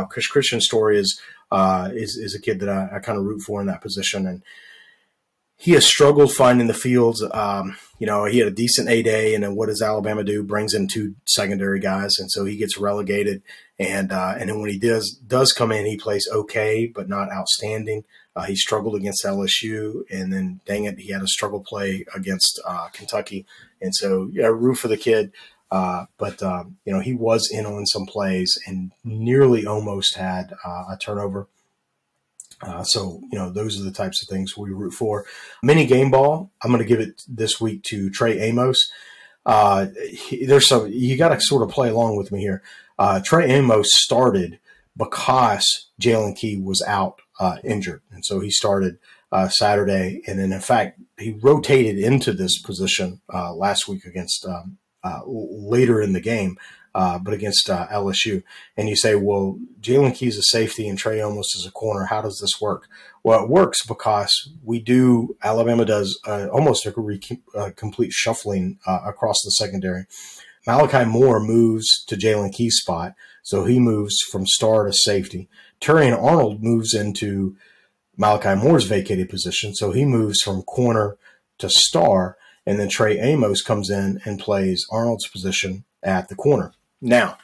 Christian Story is a kid that I kind of root for in that position, and he has struggled finding the fields. He had a decent A day, and then what does Alabama do? Brings in 2 secondary guys, and so he gets relegated. And then when he does come in, he plays okay, but not outstanding. He struggled against LSU, and then dang it, he had a struggle play against Kentucky. And so, root for the kid. But he was in on some plays and nearly almost had a turnover. So, those are the types of things we root for. Mini game ball, I'm going to give it this week to Trey Amos. You got to sort of play along with me here. Trey Amos started because Jalen Key was out injured. And so he started Saturday. And then, in fact, he rotated into this position last week against later in the game. But against LSU. And you say, well, Jalen Key is a safety and Trey Amos is a corner. How does this work? Well, it works because Alabama does almost a complete shuffling across the secondary. Malachi Moore moves to Jalen Key's spot, so he moves from star to safety. Terrion Arnold moves into Malachi Moore's vacated position, so he moves from corner to star, and then Trey Amos comes in and plays Arnold's position at the corner. Now,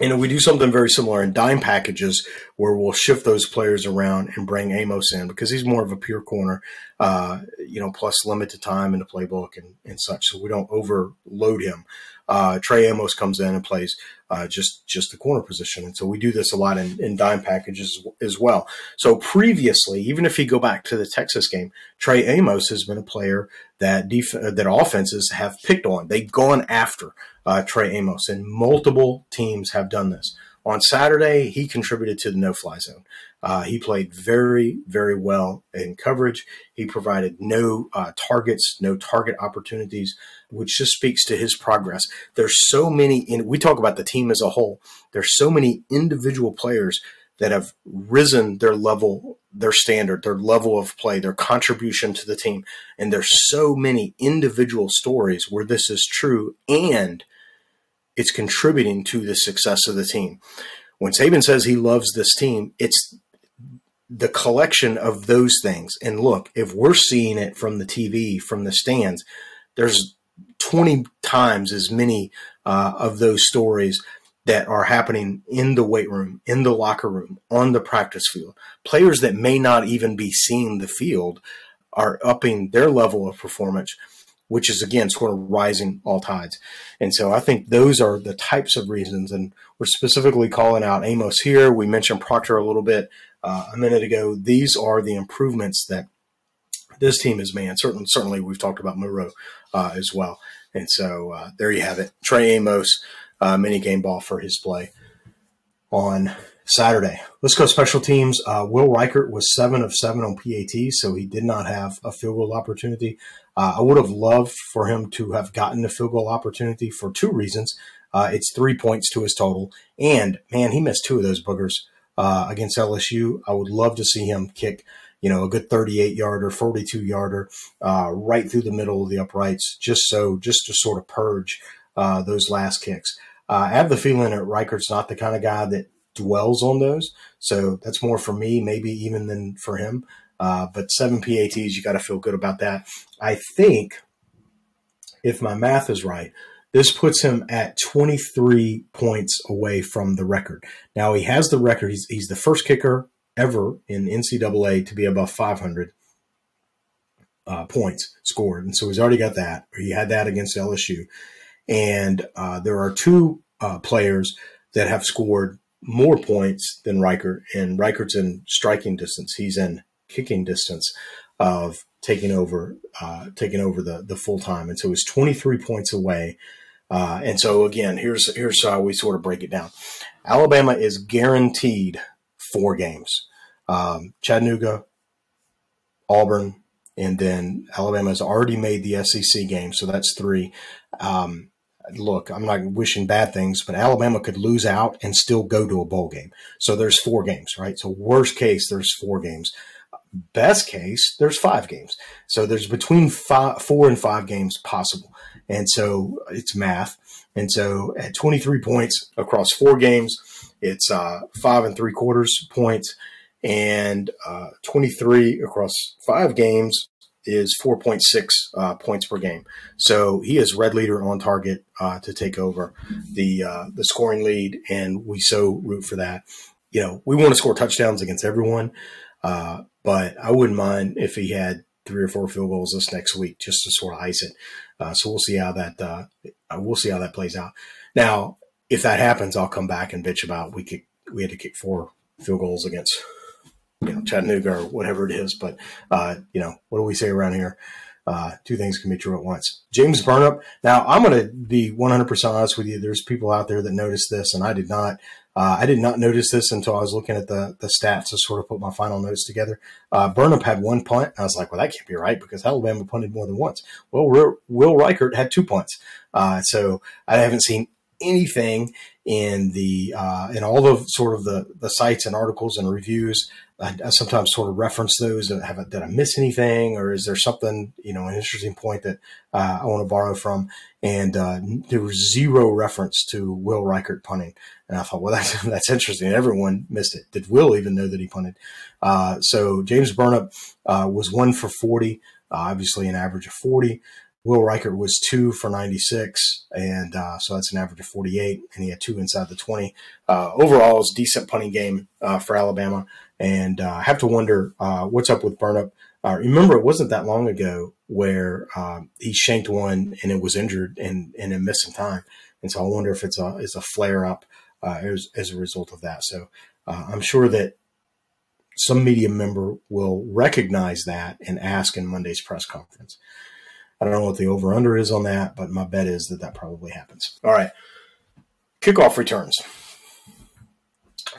we do something very similar in dime packages where we'll shift those players around and bring Amos in because he's more of a pure corner, plus limited time in the playbook and such. So we don't overload him. Trey Amos comes in and plays just the corner position. And so we do this a lot in dime packages as well. So previously, even if you go back to the Texas game, Trey Amos has been a player that offenses have picked on. They've gone after Trey Amos, and multiple teams have done this. On Saturday, he contributed to the no-fly zone. He played very, very well in coverage. He provided no targets, no target opportunities, which just speaks to his progress. There's so many, and we talk about the team as a whole, there's so many individual players that have risen their level, their standard, their level of play, their contribution to the team. And there's so many individual stories where this is true and it's contributing to the success of the team. When Saban says he loves this team, it's the collection of those things. And look, if we're seeing it from the TV, from the stands, there's 20 times as many of those stories that are happening in the weight room, in the locker room, on the practice field. Players that may not even be seeing the field are upping their level of performance which is, again, sort of rising all tides. And so I think those are the types of reasons. And we're specifically calling out Amos here. We mentioned Proctor a little bit a minute ago. These are the improvements that this team has made. Certainly we've talked about Milroe as well. And so there you have it. Trey Amos, mini game ball for his play on Saturday. Let's go special teams. Will Reichard was 7 of 7 on PAT, so he did not have a field goal opportunity. I would have loved for him to have gotten a field goal opportunity for two reasons. It's 3 points to his total. And, man, he missed two of those boogers against LSU. I would love to see him kick, you know, a good 38-yarder, 42-yarder right through the middle of the uprights just to sort of purge those last kicks. I have the feeling that Reichard's not the kind of guy that dwells on those. So that's more for me, maybe even than for him. But 7 PATs, you got to feel good about that. I think, if my math is right, this puts him at 23 points away from the record. Now, he has the record. He's the first kicker ever in NCAA to be above 500 points scored. And so he's already got that. He had that against LSU. And there are two players that have scored more points than Reichard, and Reichard's in striking distance. He's in kicking distance of taking over the full time. And so he's 23 points away. And so again, here's how we sort of break it down. Alabama is guaranteed 4 games. Chattanooga, Auburn, and then Alabama's already made the SEC game. So that's 3. Look, I'm not wishing bad things, but Alabama could lose out and still go to a bowl game. So there's 4 games, right? So worst case, there's 4 games. Best case, there's 5 games. So there's between 4 and 5 games possible. And so it's math. And so at 23 points across 4 games, it's 5 3/4 points. And 23 across 5 games is 4.6 points per game. So he is red leader on target to take over the scoring lead, and we so root for that. You know, we want to score touchdowns against everyone, but I wouldn't mind if he had 3 or 4 field goals this next week just to sort of ice it. So we'll see how that plays out. Now, if that happens, I'll come back and bitch about we had to kick 4 field goals against, you know, Chattanooga or whatever it is. But, you know, what do we say around here? 2 things can be true at once. James Burnip. Now, I'm going to be 100% honest with you. There's people out there that noticed this, and I did not. I did not notice this until I was looking at the stats to sort of put my final notes together. Burnip had 1 punt. I was like, well, that can't be right because Alabama punted more than once. Well, Will Reichard had 2 punts. So I haven't seen anything in the in all of sort of the sites and articles and reviews. I sometimes sort of reference those. Did I miss anything, or is there something, you know, an interesting point that I want to borrow from? And there was 0 reference to Will Reichard punting, and I thought, well, that's interesting. Everyone missed it. Did Will even know that he punted? So James Burnip was 1 for 40, obviously an average of 40. Will Reichard was 2 for 96, and so that's an average of 48, and he had 2 inside the 20. Overall, it's a decent punting game for Alabama, and I have to wonder what's up with Burnup. Remember, it wasn't that long ago where he shanked one, and it was injured, and it missed some time. And so I wonder if it's a flare-up as a result of that. So I'm sure that some media member will recognize that and ask in Monday's press conference. I don't know what the over-under is on that, but my bet is that probably happens. All right, kickoff returns.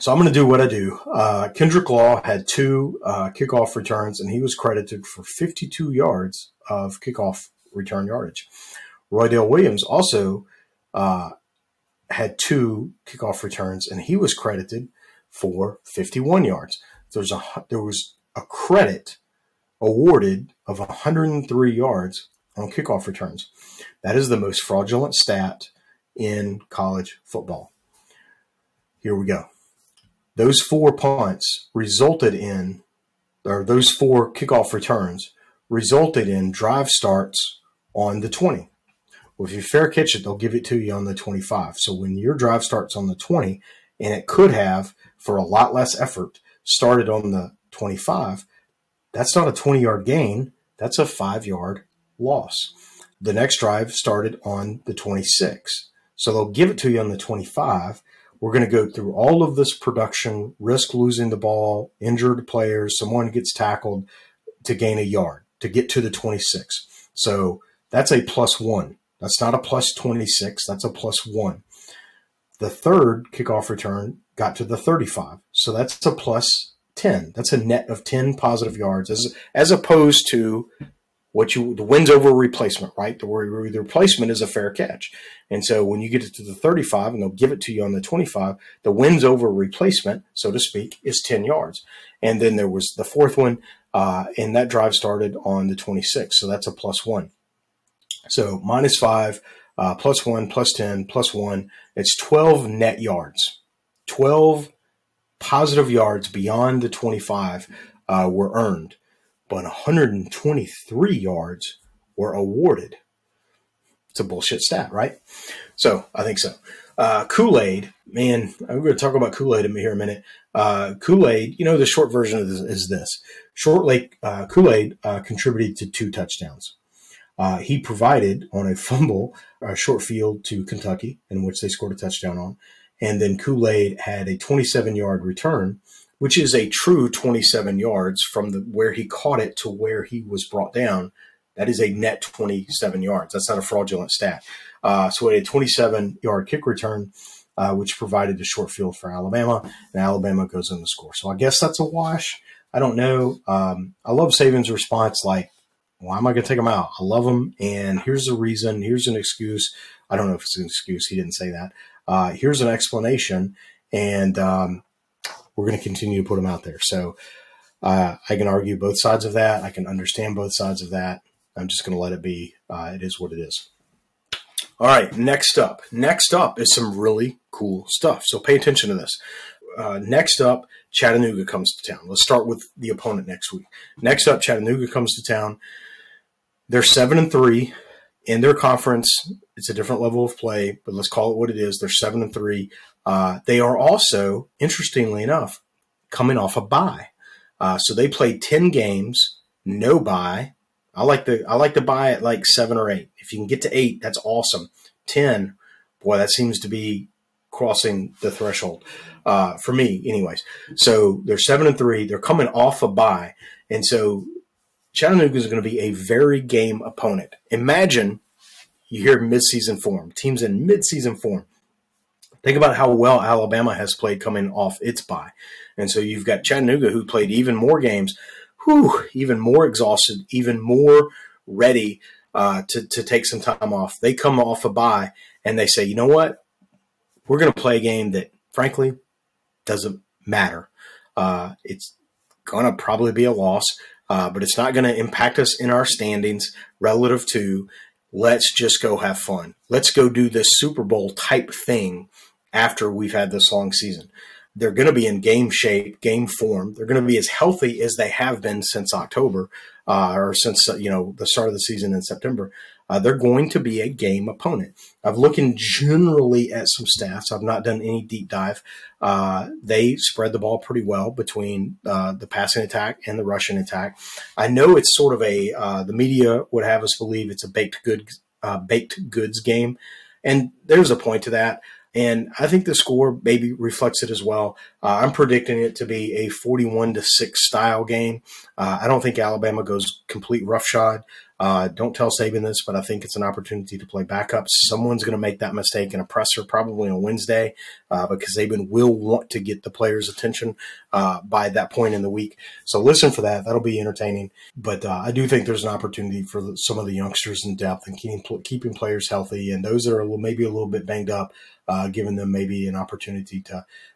So I'm going to do what I do. Kendrick Law had 2 kickoff returns, and he was credited for 52 yards of kickoff return yardage. Roydell Williams also had 2 kickoff returns, and he was credited for 51 yards. So there was a credit awarded of 103 yards on kickoff returns. That is the most fraudulent stat in college football. Here we go. Those 4 punts resulted in, or those 4 kickoff returns resulted in drive starts on the 20. Well, if you fair catch it, they'll give it to you on the 25. So when your drive starts on the 20, and it could have, for a lot less effort, started on the 25, that's not a 20-yard gain. That's a 5-yard loss. the next drive started on the 26. So they'll give it to you on the 25. We're going to go through all of this production, risk losing the ball, injured players, someone gets tackled to gain a yard, to get to the 26. So that's a +1. That's not a +26. That's a +1. The third kickoff return got to the 35. So that's a +10. That's a net of 10 positive yards as opposed to the wins over replacement, right? Where the replacement is a fair catch. And so when you get it to the 35 and they'll give it to you on the 25, the wins over replacement, so to speak, is 10 yards. And then there was the fourth one, and that drive started on the 26. So that's a +1. So -5, +1, +10, +1. It's 12 net yards. 12 positive yards beyond the 25 were earned, but 123 yards were awarded. It's a bullshit stat, right? So I think so. Kool-Aid, man, I'm going to talk about Kool-Aid here in a minute. Kool-Aid, the short version of this is this. Kool-Aid contributed to 2 touchdowns. He provided on a fumble, a short field to Kentucky, in which they scored a touchdown on. And then Kool-Aid had a 27-yard return, which is a true 27 yards from where he caught it to where he was brought down. That is a net 27 yards. That's not a fraudulent stat. So it had a 27-yard kick return, which provided the short field for Alabama, and Alabama goes in the score. So I guess that's a wash. I don't know. I love Saban's response, like, why am I going to take him out? I love him, and here's the reason. Here's an excuse. I don't know if it's an excuse. He didn't say that. Here's an explanation, and we're going to continue to put him out there. So I can argue both sides of that. I can understand both sides of that. I'm just going to let it be. It is what it is. All right, next up. Next up is some really cool stuff, so pay attention to this. Next up, Chattanooga comes to town. Let's start with the opponent next week. Next up, Chattanooga comes to town. They're 7-3 in their conference. It's a different level of play, but let's call it what it is. They're 7-3. They are also, interestingly enough, coming off a bye. So they played 10 games, no bye. I like to bye at like 7 or 8. If you can get to 8, that's awesome. 10, boy, that seems to be crossing the threshold for me anyways. So they're 7-3. They're coming off a bye. And so Chattanooga is going to be a very game opponent. Imagine you hear midseason form, teams in midseason form. Think about how well Alabama has played coming off its bye. And so you've got Chattanooga, who played even more games, even more exhausted, even more ready to take some time off. They come off a bye, and they say, you know what? We're going to play a game that, frankly, doesn't matter. It's going to probably be a loss, but it's not going to impact us in our standings relative to let's just go have fun. Let's go do this Super Bowl type thing after we've had this long season. They're going to be in game shape, game form. They're going to be as healthy as they have been since October or since the start of the season in September. They're going to be a game opponent. I've looked generally at some stats. I've not done any deep dive. They spread the ball pretty well between the passing attack and the rushing attack. I know it's sort of the media would have us believe it's a baked goods game, and there's a point to that. And I think the score maybe reflects it as well. I'm predicting it to be a 41-6 style game. I don't think Alabama goes complete roughshod. Don't tell Saban this, but I think it's an opportunity to play backups. Someone's going to make that mistake in a presser probably on Wednesday because Saban will want to get the players' attention by that point in the week. So listen for that. That'll be entertaining. But I do think there's an opportunity for some of the youngsters in depth and keeping players healthy, and those that are maybe a little bit banged up, giving them maybe an opportunity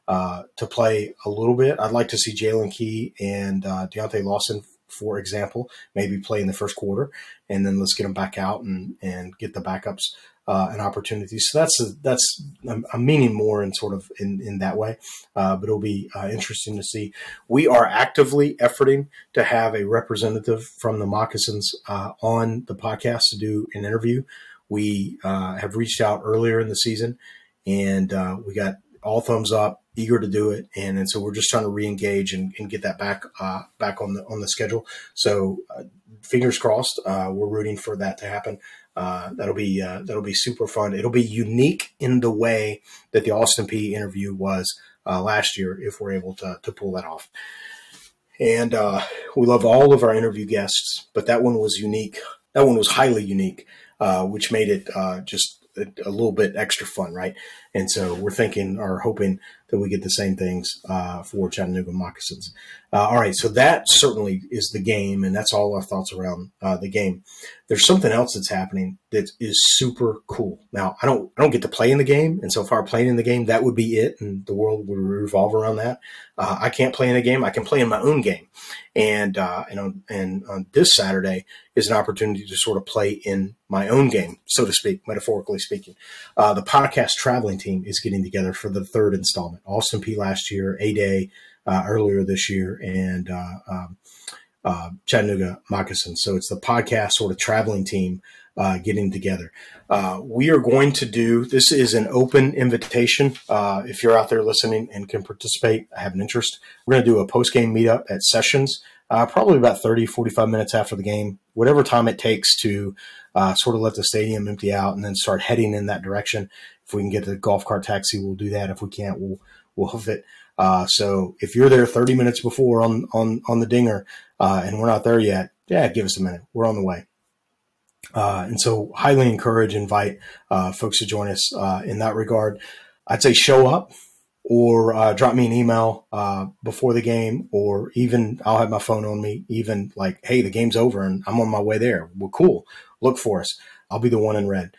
to play a little bit. I'd like to see Jalen Key and Deontay Lawson, for example, maybe play in the first quarter, and then let's get them back out and get the backups an opportunity. So I'm meaning more in sort of in that way, but it'll be interesting to see. We are actively efforting to have a representative from the Moccasins on the podcast to do an interview. We have reached out earlier in the season, and we got all thumbs up. Eager to do it, and so we're just trying to re-engage and get that back on the schedule. So fingers crossed, we're rooting for that to happen. That'll be super fun. It'll be unique in the way that the Austin Peay interview was last year, if we're able to pull that off. And we love all of our interview guests, but that one was unique. That one was highly unique, which made it just a little bit extra fun, right? And so we're thinking or hoping that we get the same things for Chattanooga Moccasins. All right, so that certainly is the game, and that's all our thoughts around the game. There's something else that's happening that is super cool. Now, I don't get to play in the game, and so if I were playing in the game, that would be it, and the world would revolve around that. I can't play in a game. I can play in my own game. And on this Saturday is an opportunity to sort of play in my own game, so to speak, metaphorically speaking. The podcast traveling team is getting together for the third installment. Austin Peay last year, A-Day earlier this year, and Chattanooga Moccasin. So it's the podcast sort of traveling team getting together. We are going to do – this is an open invitation. If you're out there listening and can participate, I have an interest. We're going to do a post-game meetup at Sessions, probably about 30, 45 minutes after the game, whatever time it takes to sort of let the stadium empty out and then start heading in that direction. If we can get the golf cart taxi, we'll do that. If we can't, we'll hoof it. So if you're there 30 minutes before on the dinger and we're not there yet, yeah, give us a minute. We're on the way. And so highly encourage, invite folks to join us in that regard. I'd say show up or drop me an email before the game, or even I'll have my phone on me, even like, hey, the game's over and I'm on my way there. Well, cool. Look for us. I'll be the one in red.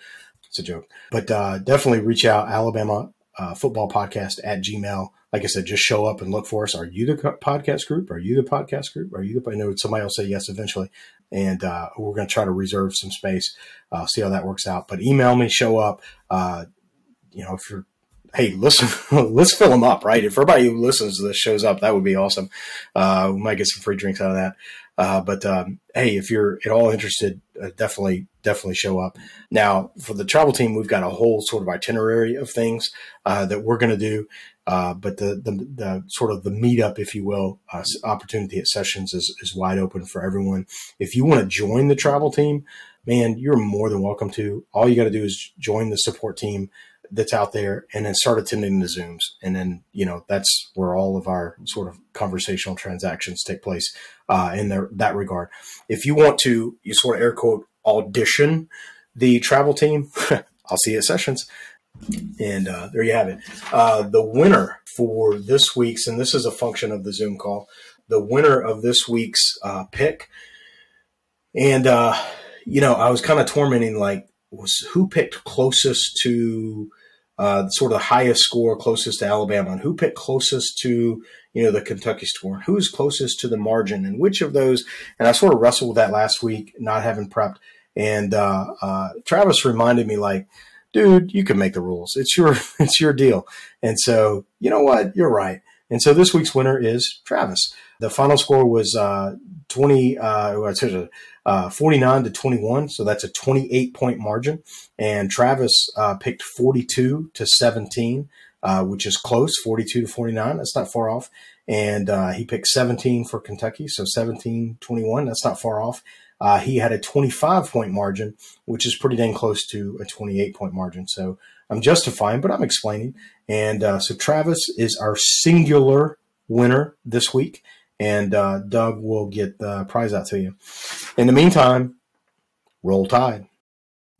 It's a joke, but definitely reach out. Alabama football podcast @gmail. Like I said, just show up and look for us. Are you the podcast group? Are you the podcast group? Are you the? I know somebody will say yes eventually, and we're going to try to reserve some space. See how that works out. But email me, show up. If you're, hey, listen, let's fill them up, right? If everybody who listens to this shows up, that would be awesome. We might get some free drinks out of that. But hey, if you're at all interested, definitely show up. Now, for the travel team, we've got a whole sort of itinerary of things that we're going to do. But the sort of the meetup, if you will, opportunity at Sessions is wide open for everyone. If you want to join the travel team, man, you're more than welcome to. All you got to do is join the support team that's out there and then start attending the Zooms. And then, that's where all of our sort of conversational transactions take place in that regard. If you want to, you sort of air quote audition the travel team, I'll see you at Sessions. And there you have it. The winner for this week's, and this is a function of the Zoom call, the winner of this week's pick. And, I was kind of tormenting, like, was who picked closest to sort of the highest score closest to Alabama, and who picked closest to, the Kentucky score, and who is closest to the margin, and which of those. And I sort of wrestled with that last week, not having prepped. And Travis reminded me, like, dude, you can make the rules. It's your deal. And so, you know what? You're right. And so this week's winner is Travis. The final score was 49-21. So that's a 28-point margin. And Travis picked 42-17, which is close, 42-49. That's not far off. And he picked 17 for Kentucky. So 17-21. That's not far off. He had a 25-point margin, which is pretty dang close to a 28-point margin. So I'm justifying, but I'm explaining. And so Travis is our singular winner this week. And Doug will get the prize out to you. In the meantime, Roll Tide.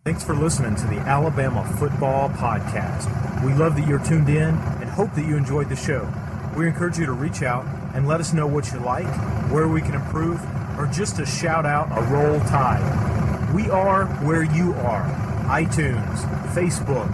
Thanks for listening to the Alabama Football Podcast. We love that you're tuned in and hope that you enjoyed the show. We encourage you to reach out and let us know what you like, where we can improve, or just to shout out a Roll Tide. We are where you are. iTunes, Facebook,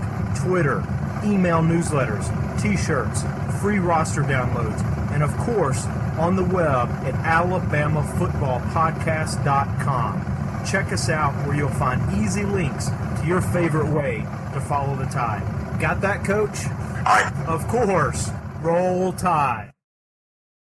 Twitter, email newsletters, t-shirts, free roster downloads, and of course, on the web at alabamafootballpodcast.com. Check us out where you'll find easy links to your favorite way to follow the Tide. Got that, Coach? Of course. Roll Tide.